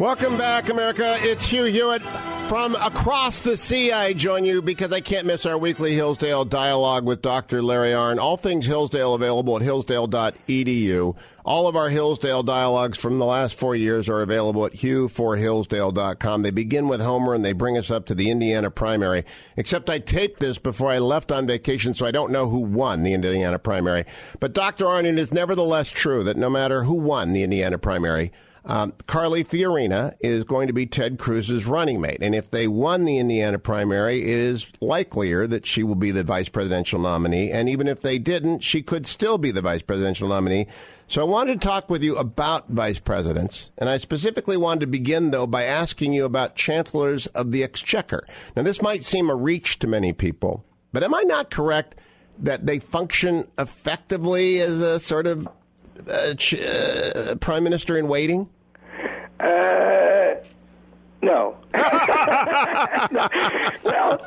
Welcome back, America. It's Hugh Hewitt from across the sea. I join you because I can't miss our weekly Hillsdale Dialogue with Dr. Larry Arnn. All things Hillsdale available at hillsdale.edu. All of our Hillsdale Dialogues from the last 4 years are available at hughforhillsdale.com. They begin with Homer and they bring us up to the Indiana primary, except I taped this before I left on vacation, so I don't know who won the Indiana primary. But Dr. Arnn, it is nevertheless true that no matter who won the Indiana primary, Carly Fiorina is going to be Ted Cruz's running mate. And if they won the Indiana primary, it is likelier that she will be the vice presidential nominee. And even if they didn't, she could still be the vice presidential nominee. So I wanted to talk with you about vice presidents, and I specifically wanted to begin, though, by asking you about chancellors of the exchequer. Now, this might seem a reach to many people, but am I not correct that they function effectively as a sort of prime minister in waiting? No. No. Well,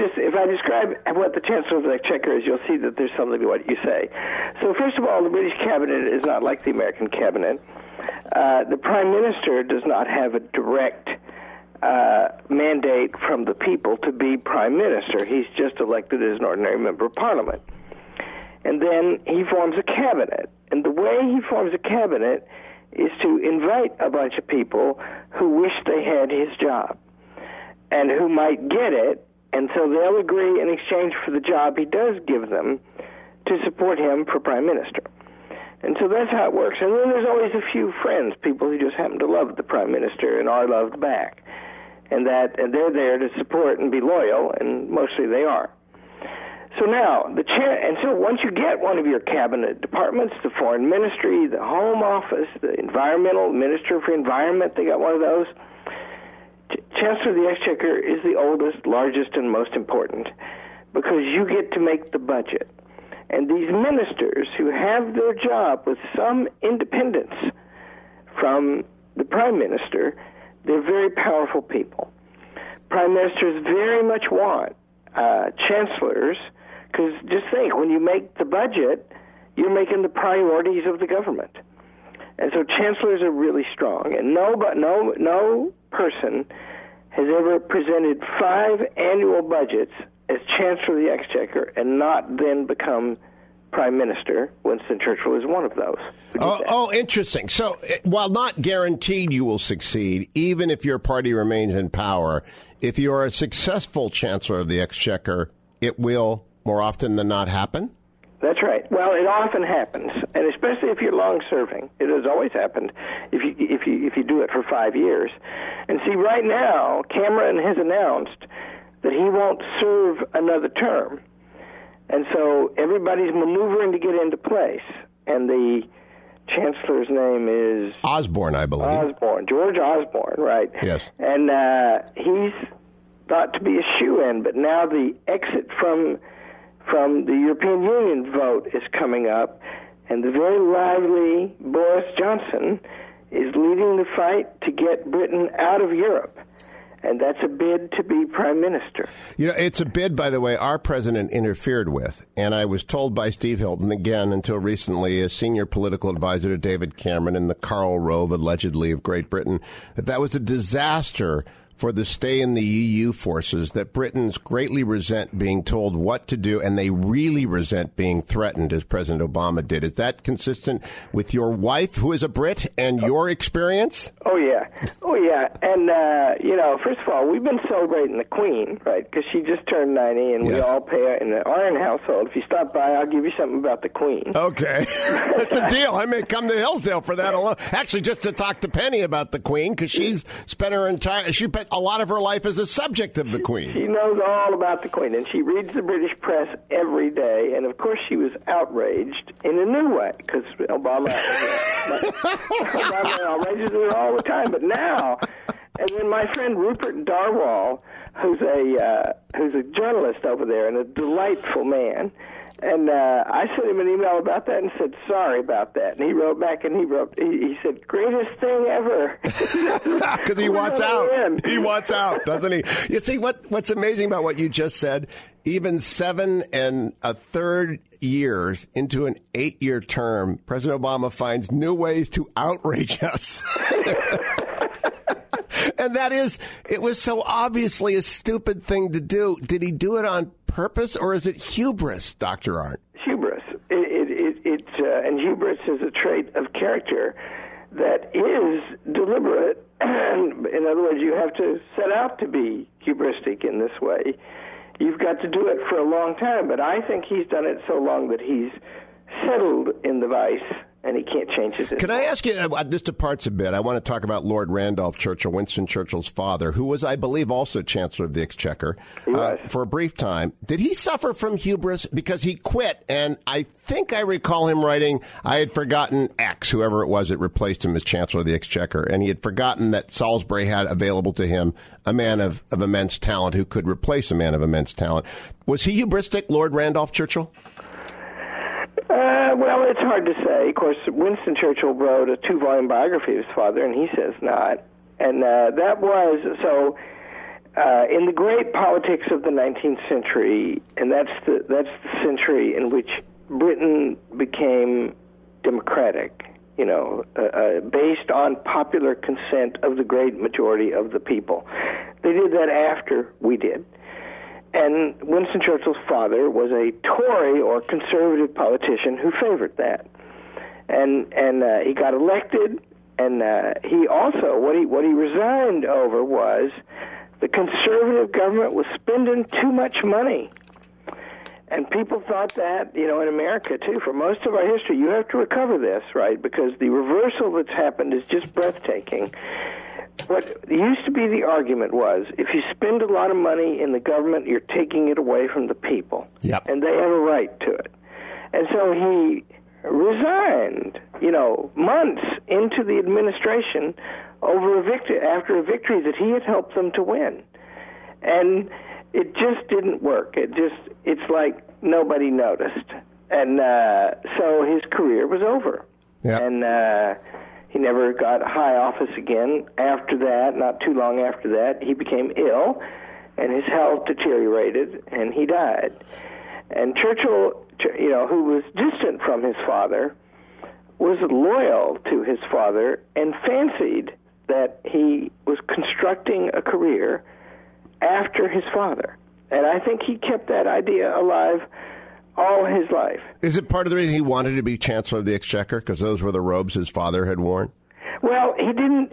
if I describe what the chancellor of the exchequer is, you'll see that there's something to what you say. So first of all, the British cabinet is not like the American cabinet. The prime minister does not have a direct mandate from the people to be prime minister. He's just elected as an ordinary member of parliament. And then he forms a cabinet. And the way he forms a cabinet is to invite a bunch of people who wish they had his job and who might get it. And so they'll agree in exchange for the job he does give them to support him for prime minister. And so that's how it works. And then there's always a few friends, people who just happen to love the prime minister and are loved back. And they're there to support and be loyal, and mostly they are. So now, so once you get one of your cabinet departments, the foreign ministry, the home office, the environmental minister for environment, they got one of those. Chancellor of the Exchequer is the oldest, largest, and most important because you get to make the budget. And these ministers who have their job with some independence from the prime minister, they're very powerful people. Prime ministers very much want chancellors. Because just think, when you make the budget, you're making the priorities of the government. And so chancellors are really strong. And no person has ever presented 5 annual budgets as chancellor of the exchequer and not then become prime minister. Winston Churchill is one of those. Oh, interesting. So while not guaranteed you will succeed, even if your party remains in power, if you are a successful chancellor of the exchequer, it will more often than not happen? That's right. Well, it often happens, and especially if you're long-serving. It has always happened if you do it for 5 years. And see, right now, Cameron has announced that he won't serve another term. And so everybody's maneuvering to get into place, and the chancellor's name is... Osborne, I believe. Osborne, George Osborne, right. Yes. And he's thought to be a shoo-in, but now the exit from the European Union vote is coming up, and the very lively Boris Johnson is leading the fight to get Britain out of Europe, and that's a bid to be prime minister. You know, it's a bid, by the way, our president interfered with, and I was told by Steve Hilton, again, until recently, a senior political advisor to David Cameron and the Karl Rove, allegedly, of Great Britain, that that was a disaster for the stay in the EU forces, that Britons greatly resent being told what to do, and they really resent being threatened, as President Obama did. Is that consistent with your wife, who is a Brit, and your experience? Oh, yeah. Oh, yeah. And, you know, first of all, we've been celebrating the Queen, right, because she just turned 90, and yes, we all pay her in the Arnn household. If you stop by, I'll give you something about the Queen. Okay. That's a deal. I may come to Hillsdale for that alone. Actually, just to talk to Penny about the Queen, because she's spent her entire... a lot of her life is a subject of the Queen. She knows all about the Queen, and she reads the British press every day. And, of course, she was outraged in a new way, because Obama outrages her all the time. But now, and then my friend Rupert Darwall, who's a journalist over there and a delightful man, And I sent him an email about that and said, sorry about that. And he wrote back and he said, greatest thing ever. Because he wants out. He wants out, doesn't he? You see, what's amazing about what you just said, even 7 1/3 years into an 8-year term, President Obama finds new ways to outrage us. And that is, it was so obviously a stupid thing to do. Did he do it on purpose, or is it hubris, Dr. Arnn? Hubris. And hubris is a trait of character that is deliberate. In other words, you have to set out to be hubristic in this way. You've got to do it for a long time, but I think he's done it so long that he's settled in the vice. And he can't change his decision. Can I ask you, this departs a bit. I want to talk about Lord Randolph Churchill, Winston Churchill's father, who was, I believe, also Chancellor of the Exchequer for a brief time. Did he suffer from hubris? Because he quit, and I think I recall him writing, I had forgotten X, whoever it was that replaced him as Chancellor of the Exchequer, and he had forgotten that Salisbury had available to him a man of immense talent who could replace a man of immense talent. Was he hubristic, Lord Randolph Churchill? Well, it's hard to say. Of course, Winston Churchill wrote a 2-volume biography of his father, and he says not. And that was, so in the great politics of the 19th century, and that's the century in which Britain became democratic, you know, based on popular consent of the great majority of the people. They did that after we did. And Winston Churchill's father was a Tory or conservative politician who favored that, and he got elected, and he also what he resigned over was the conservative government was spending too much money, and people thought that, you know, in America too, for most of our history, you have to recover this, right? Because the reversal that's happened is just breathtaking. What used to be the argument was, if you spend a lot of money in the government, you're taking it away from the people. Yep. And they have a right to it. And so he resigned, you know, months into the administration over after a victory that he had helped them to win. And it just didn't work. It's like nobody noticed. And so his career was over. Yep. And he never got high office again. After that, not too long after that, he became ill, and his health deteriorated, and he died. And Churchill, you know, who was distant from his father, was loyal to his father and fancied that he was constructing a career after his father. And I think he kept that idea alive all his life. Is it part of the reason he wanted to be Chancellor of the Exchequer? Because those were the robes his father had worn? Well, he didn't.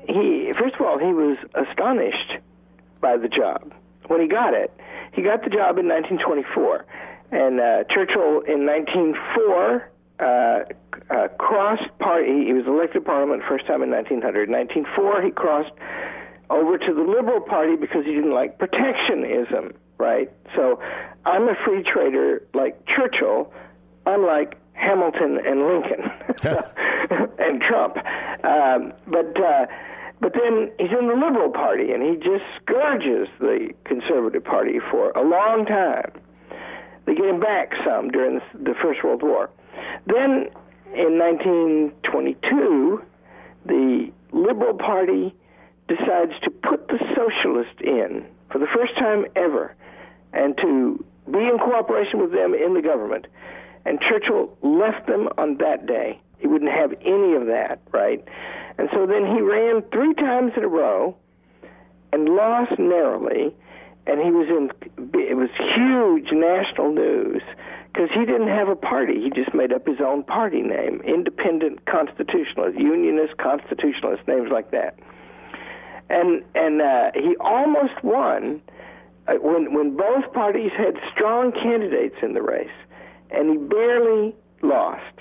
First of all, he was astonished by the job. When he got it, he got the job in 1924. And Churchill, in 1904, crossed party. He was elected to Parliament first time in 1900. In 1904, he crossed over to the Liberal Party because he didn't like protectionism, right? So I'm a free trader like Churchill. I'm like Hamilton and Lincoln and Trump. But then he's in the Liberal Party, and he just scourges the Conservative Party for a long time. They get him back some during the First World War. Then in 1922, the Liberal Party decides to put the socialist in for the first time ever and to be in cooperation with them in the government. And Churchill left them on that day. He wouldn't have any of that, right? And so then he ran 3 times in a row and lost narrowly, and it was huge national news because he didn't have a party. He just made up his own party name, Independent Constitutionalist, Unionist Constitutionalist, names like that. And he almost won when both parties had strong candidates in the race, and he barely lost.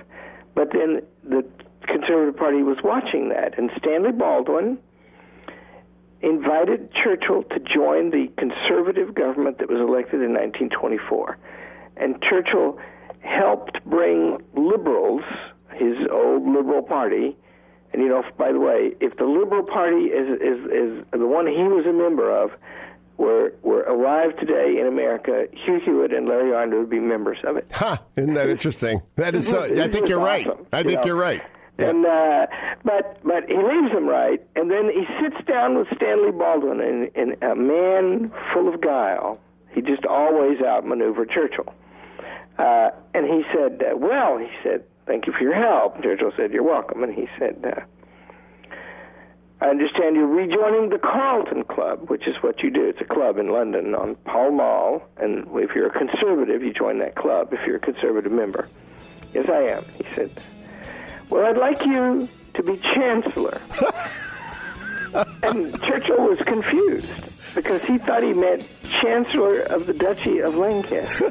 But then the Conservative Party was watching that, and Stanley Baldwin invited Churchill to join the Conservative government that was elected in 1924. And Churchill helped bring liberals, his old Liberal Party. And, you know, by the way, if the Liberal Party is the one he was a member of were alive today in America, Hugh Hewitt and Larry Arnn would be members of it. Ha! Huh, isn't that interesting? That is. I think you're awesome, right. I think you're right. Yeah. And but he leaves them right, and then he sits down with Stanley Baldwin, and a man full of guile. He just always outmaneuvered Churchill. And he said, well, he said, thank you for your help. Churchill said, you're welcome. And he said, I understand you're rejoining the Carlton Club, which is what you do. It's a club in London on Pall Mall. And if you're a conservative, you join that club if you're a conservative member. Yes, I am. He said, well, I'd like you to be chancellor. And Churchill was confused, because he thought he meant Chancellor of the Duchy of Lancaster.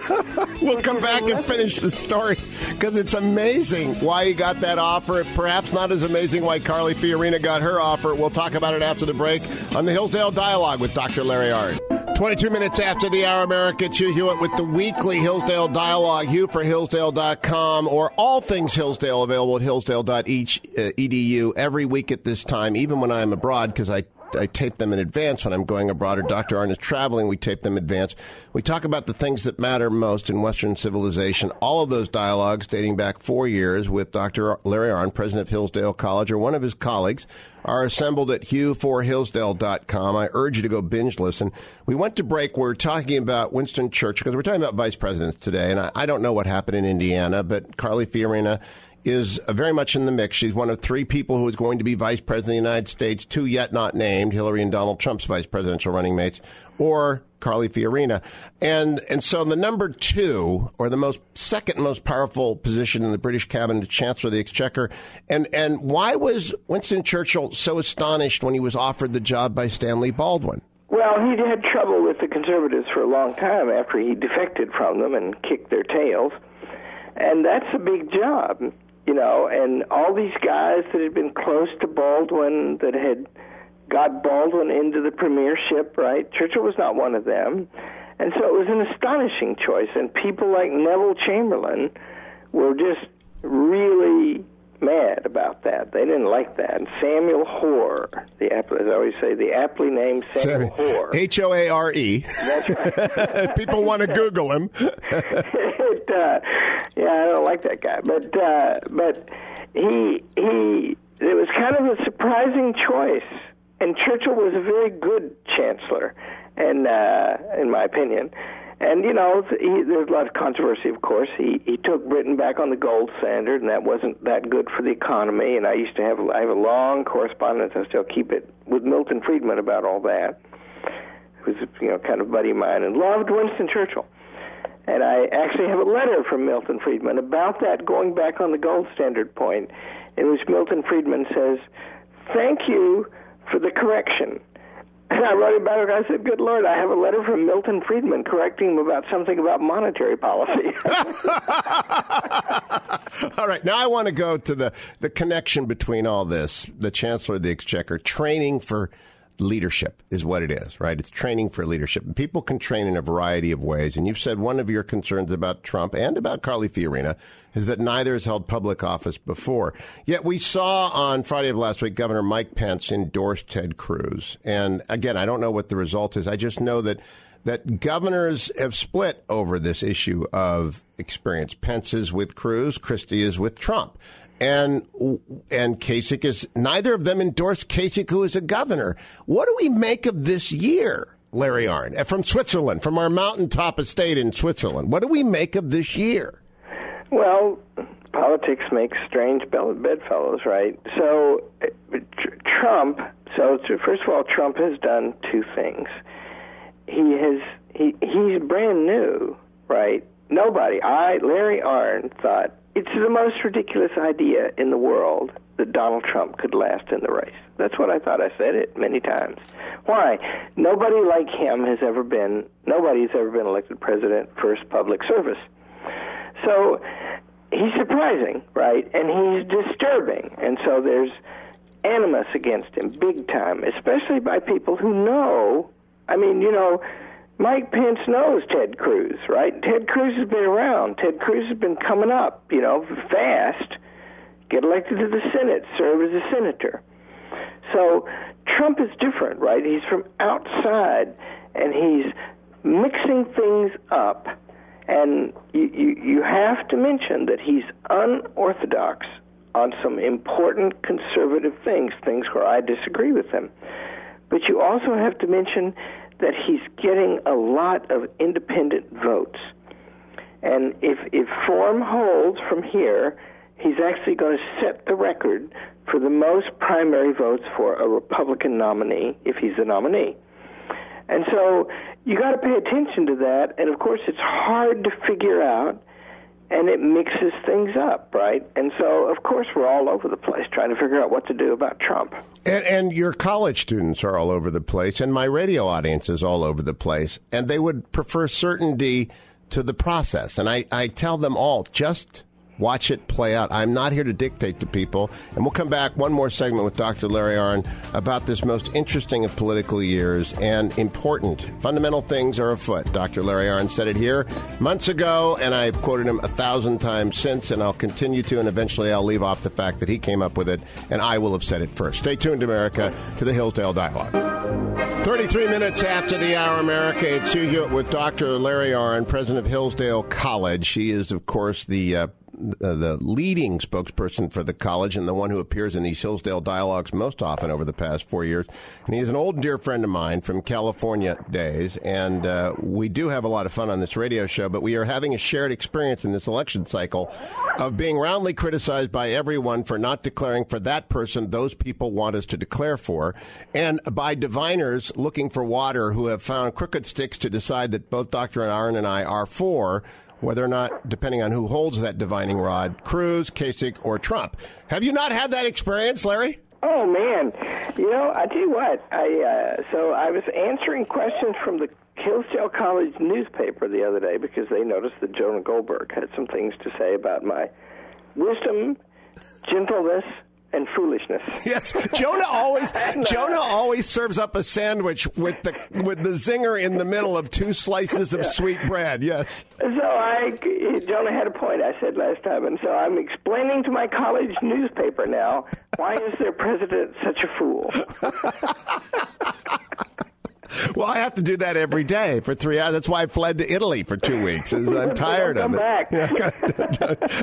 We'll come back and finish the story, because it's amazing why he got that offer. Perhaps not as amazing why Carly Fiorina got her offer. We'll talk about it after the break on the Hillsdale Dialogue with Dr. Larry Arnn. 22 minutes after the hour, America, it's Hugh Hewitt with the weekly Hillsdale Dialogue. Hugh for Hillsdale.com, or all things Hillsdale, available at hillsdale.edu every week at this time, even when I'm abroad, because I tape them in advance when I'm going abroad, or Dr. Arnn is traveling, we tape them in advance. We talk about the things that matter most in Western civilization. All of those dialogues dating back 4 years with Dr. Larry Arnn, president of Hillsdale College, or one of his colleagues, are assembled at HughForHillsdale.com. I urge you to go binge listen. We went to break. We're talking about Winston Churchill, because we're talking about vice presidents today, and I don't know what happened in Indiana, but Carly Fiorina is very much in the mix. She's one of three people who is going to be vice president of the United States, two yet not named, Hillary and Donald Trump's vice presidential running mates, or Carly Fiorina. And so the number two, or the second most powerful position in the British cabinet, Chancellor of the Exchequer. And why was Winston Churchill so astonished when he was offered the job by Stanley Baldwin? Well, he had trouble with the conservatives for a long time after he defected from them and kicked their tails. And that's a big job. You know, and all these guys that had been close to Baldwin, that had got Baldwin into the premiership, right? Churchill was not one of them. And so it was an astonishing choice. And people like Neville Chamberlain were just really mad about that. They didn't like that. And Samuel Hoare, as I always say, the aptly named Samuel Hoare. H-O-A-R-E. That's right. People want to Google him. Yeah, I don't like that guy, but he it was kind of a surprising choice, and Churchill was a very good chancellor, and in my opinion, and you know there's a lot of controversy, of course. He took Britain back on the gold standard, and that wasn't that good for the economy. And I have a long correspondence, I still keep it, with Milton Friedman about all that, who's kind of a buddy of mine and loved Winston Churchill. And I actually have a letter from Milton Friedman about that, going back on the gold standard point, in which Milton Friedman says, thank you for the correction. And I wrote him back, I said, good Lord, I have a letter from Milton Friedman correcting him about something about monetary policy. All right, now I want to go to the connection between all this, the Chancellor of the Exchequer, training for leadership is what it is, right? It's training for leadership. And people can train in a variety of ways. And you've said one of your concerns about Trump and about Carly Fiorina is that neither has held public office before. Yet we saw on Friday of last week, Governor Mike Pence endorsed Ted Cruz. And again, I don't know what the result is. I just know that governors have split over this issue of experience. Pence is with Cruz. Christie is with Trump. And Kasich is, neither of them endorsed Kasich, who is a governor. What do we make of this year, Larry Arnn, from Switzerland, from our mountaintop estate in Switzerland? What do we make of this year? Well, politics makes strange bedfellows, right? So first of all, Trump has done two things. He's brand new, right? Nobody, Larry Arnn, thought, it's the most ridiculous idea in the world that Donald Trump could last in the race. That's what I thought. I said it many times. Why? Nobody like him has ever been, nobody's ever been elected president, first public service. So he's surprising, right? And he's disturbing. And so there's animus against him, big time, especially by people who know. I mean, Mike Pence knows Ted Cruz, right? Ted Cruz has been around. Ted Cruz has been coming up, fast. Get elected to the Senate, serve as a senator. So Trump is different, right? He's from outside, and he's mixing things up. And you have to mention that he's unorthodox on some important conservative things, things where I disagree with him. But you also have to mention that he's getting a lot of independent votes. And if form holds from here, he's actually going to set the record for the most primary votes for a Republican nominee, if he's the nominee. And so you got to pay attention to that. And, of course, it's hard to figure out, and it mixes things up, right? And so, of course, we're all over the place trying to figure out what to do about Trump. And your college students are all over the place, and my radio audience is all over the place, and they would prefer certainty to the process. And I tell them all, just watch it play out. I'm not here to dictate to people. And we'll come back one more segment with Dr. Larry Arnn about this most interesting of political years and important fundamental things are afoot. Dr. Larry Arnn said it here months ago, and I've quoted him 1,000 times since, and I'll continue to, and eventually I'll leave off the fact that he came up with it, and I will have said it first. Stay tuned, America, to the Hillsdale Dialogue. 33 minutes after the hour, America. It's Hugh Hewitt with Dr. Larry Arnn, president of Hillsdale College. He is, of course, the leading spokesperson for the college and the one who appears in these Hillsdale Dialogues most often over the past 4 years. And he is an old dear friend of mine from California days. And we do have a lot of fun on this radio show, but we are having a shared experience in this election cycle of being roundly criticized by everyone for not declaring for that person those people want us to declare for, and by diviners looking for water who have found crooked sticks to decide that both Dr. Arnn and I are for, whether or not, depending on who holds that divining rod, Cruz, Kasich, or Trump. Have you not had that experience, Larry? Oh, man. You know, I tell you what. I was answering questions from the Hillsdale College newspaper the other day because they noticed that Jonah Goldberg had some things to say about my wisdom, gentleness, and foolishness. Yes, Jonah always serves up a sandwich with the zinger in the middle of two slices of sweet bread. Yes. So Jonah had a point I said last time, and so I'm explaining to my college newspaper now why is their president such a fool. Well, I have to do that every day for 3 hours. That's why I fled to Italy for 2 weeks. I'm tired of it. Back.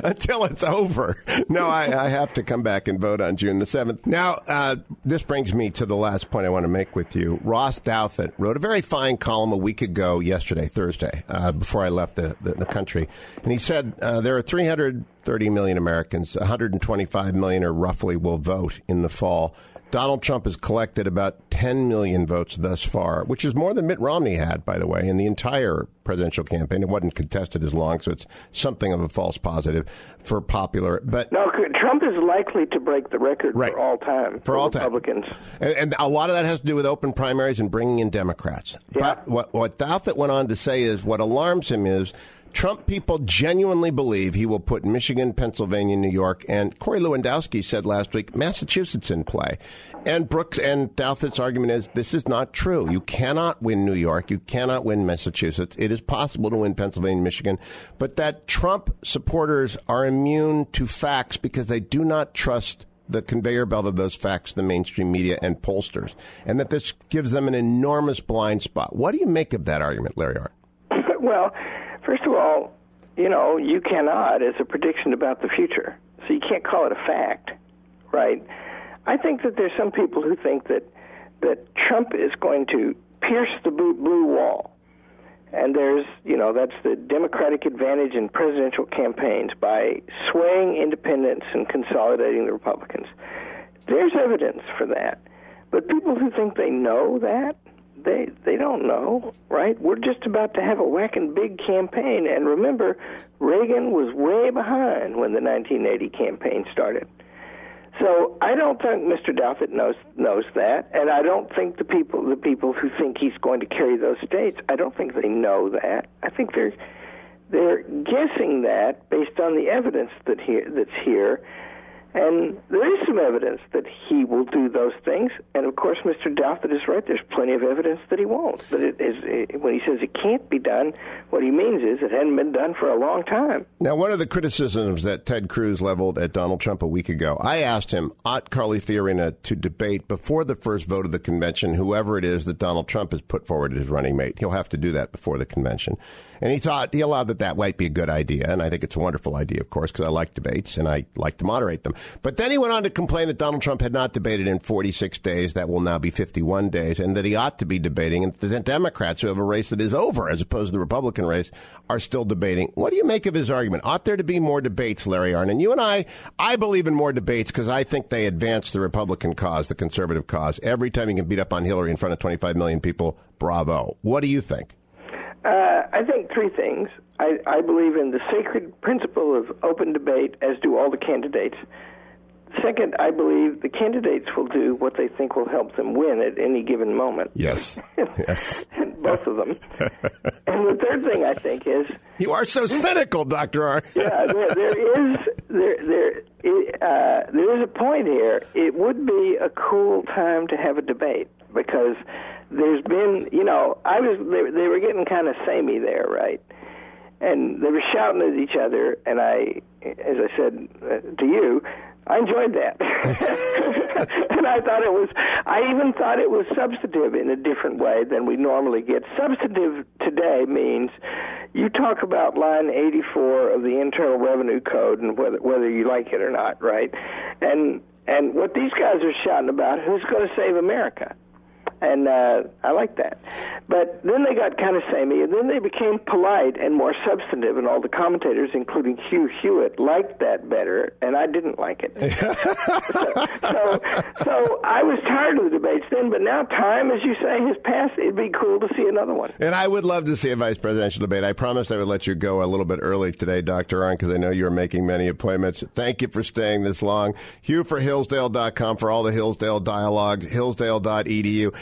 Until it's over. No, I have to come back and vote on June the 7th. Now, this brings me to the last point I want to make with you. Ross Douthat wrote a very fine column a week ago yesterday, Thursday, before I left the country. And he said there are 330 million Americans, 125 million or roughly will vote in the fall. Donald Trump has collected about 10 million votes thus far, which is more than Mitt Romney had, by the way, in the entire presidential campaign. It wasn't contested as long, so it's something of a false positive for popular. But no, Trump is likely to break the record right. For all time for all Republicans. Time. And a lot of that has to do with open primaries and bringing in Democrats. Yeah. But what Douthat went on to say is what alarms him is Trump people genuinely believe he will put Michigan, Pennsylvania, New York, and Corey Lewandowski said last week, Massachusetts in play. And Brooks and Douthat's argument is this is not true. You cannot win New York. You cannot win Massachusetts. It is possible to win Pennsylvania, Michigan, but that Trump supporters are immune to facts because they do not trust the conveyor belt of those facts, the mainstream media and pollsters, and that this gives them an enormous blind spot. What do you make of that argument, Larry Arnn? Well, first of all, you know, you cannot, as a prediction about the future, so you can't call it a fact, right? I think that there's some people who think that Trump is going to pierce the blue wall, and there's, you know, that's the Democratic advantage in presidential campaigns by swaying independents and consolidating the Republicans. There's evidence for that, but people who think they know that, They don't know, right? We're just about to have a whacking big campaign. And remember, Reagan was way behind when the 1980 campaign started. So I don't think Mr. Douthat knows that, and I don't think the people who think he's going to carry those states, I don't think they know that. I think they're guessing that based on the evidence that's here. And there is some evidence that he will do those things. And, of course, Mr. Douthat is right. There's plenty of evidence that he won't. But when he says it can't be done, what he means is it hadn't been done for a long time. Now, one of the criticisms that Ted Cruz leveled at Donald Trump a week ago, I asked him, ought Carly Fiorina to debate before the first vote of the convention whoever it is that Donald Trump has put forward as his running mate? He'll have to do that before the convention. And he allowed that might be a good idea. And I think it's a wonderful idea, of course, because I like debates and I like to moderate them. But then he went on to complain that Donald Trump had not debated in 46 days, that will now be 51 days, and that he ought to be debating. And the Democrats, who have a race that is over, as opposed to the Republican race, are still debating. What do you make of his argument? Ought there to be more debates, Larry Arnn? And you and I believe in more debates because I think they advance the Republican cause, the conservative cause. Every time you can beat up on Hillary in front of 25 million people, bravo. What do you think? I think three things. I believe in the sacred principle of open debate, as do all the candidates. Second, I believe the candidates will do what they think will help them win at any given moment. Yes. Yes. Both of them. And the third thing I think is... You are so cynical, Dr. R. Yeah, there is a point here. It would be a cool time to have a debate because there's been, they were getting kind of samey there, right? And they were shouting at each other, and I, as I said to you, I enjoyed that. And I even thought it was substantive in a different way than we normally get. Substantive today means you talk about line 84 of the Internal Revenue Code and whether you like it or not, right? And what these guys are shouting about, who's going to save America? And I like that. But then they got kind of samey, and then they became polite and more substantive, and all the commentators, including Hugh Hewitt, liked that better, and I didn't like it. so I was tired of the debates then, but now time, as you say, has passed. It'd be cool to see another one. And I would love to see a vice presidential debate. I promised I would let you go a little bit early today, Dr. Arnn, because I know you're making many appointments. Thank you for staying this long. Hugh for Hillsdale.com, for all the Hillsdale Dialogues, hillsdale.edu.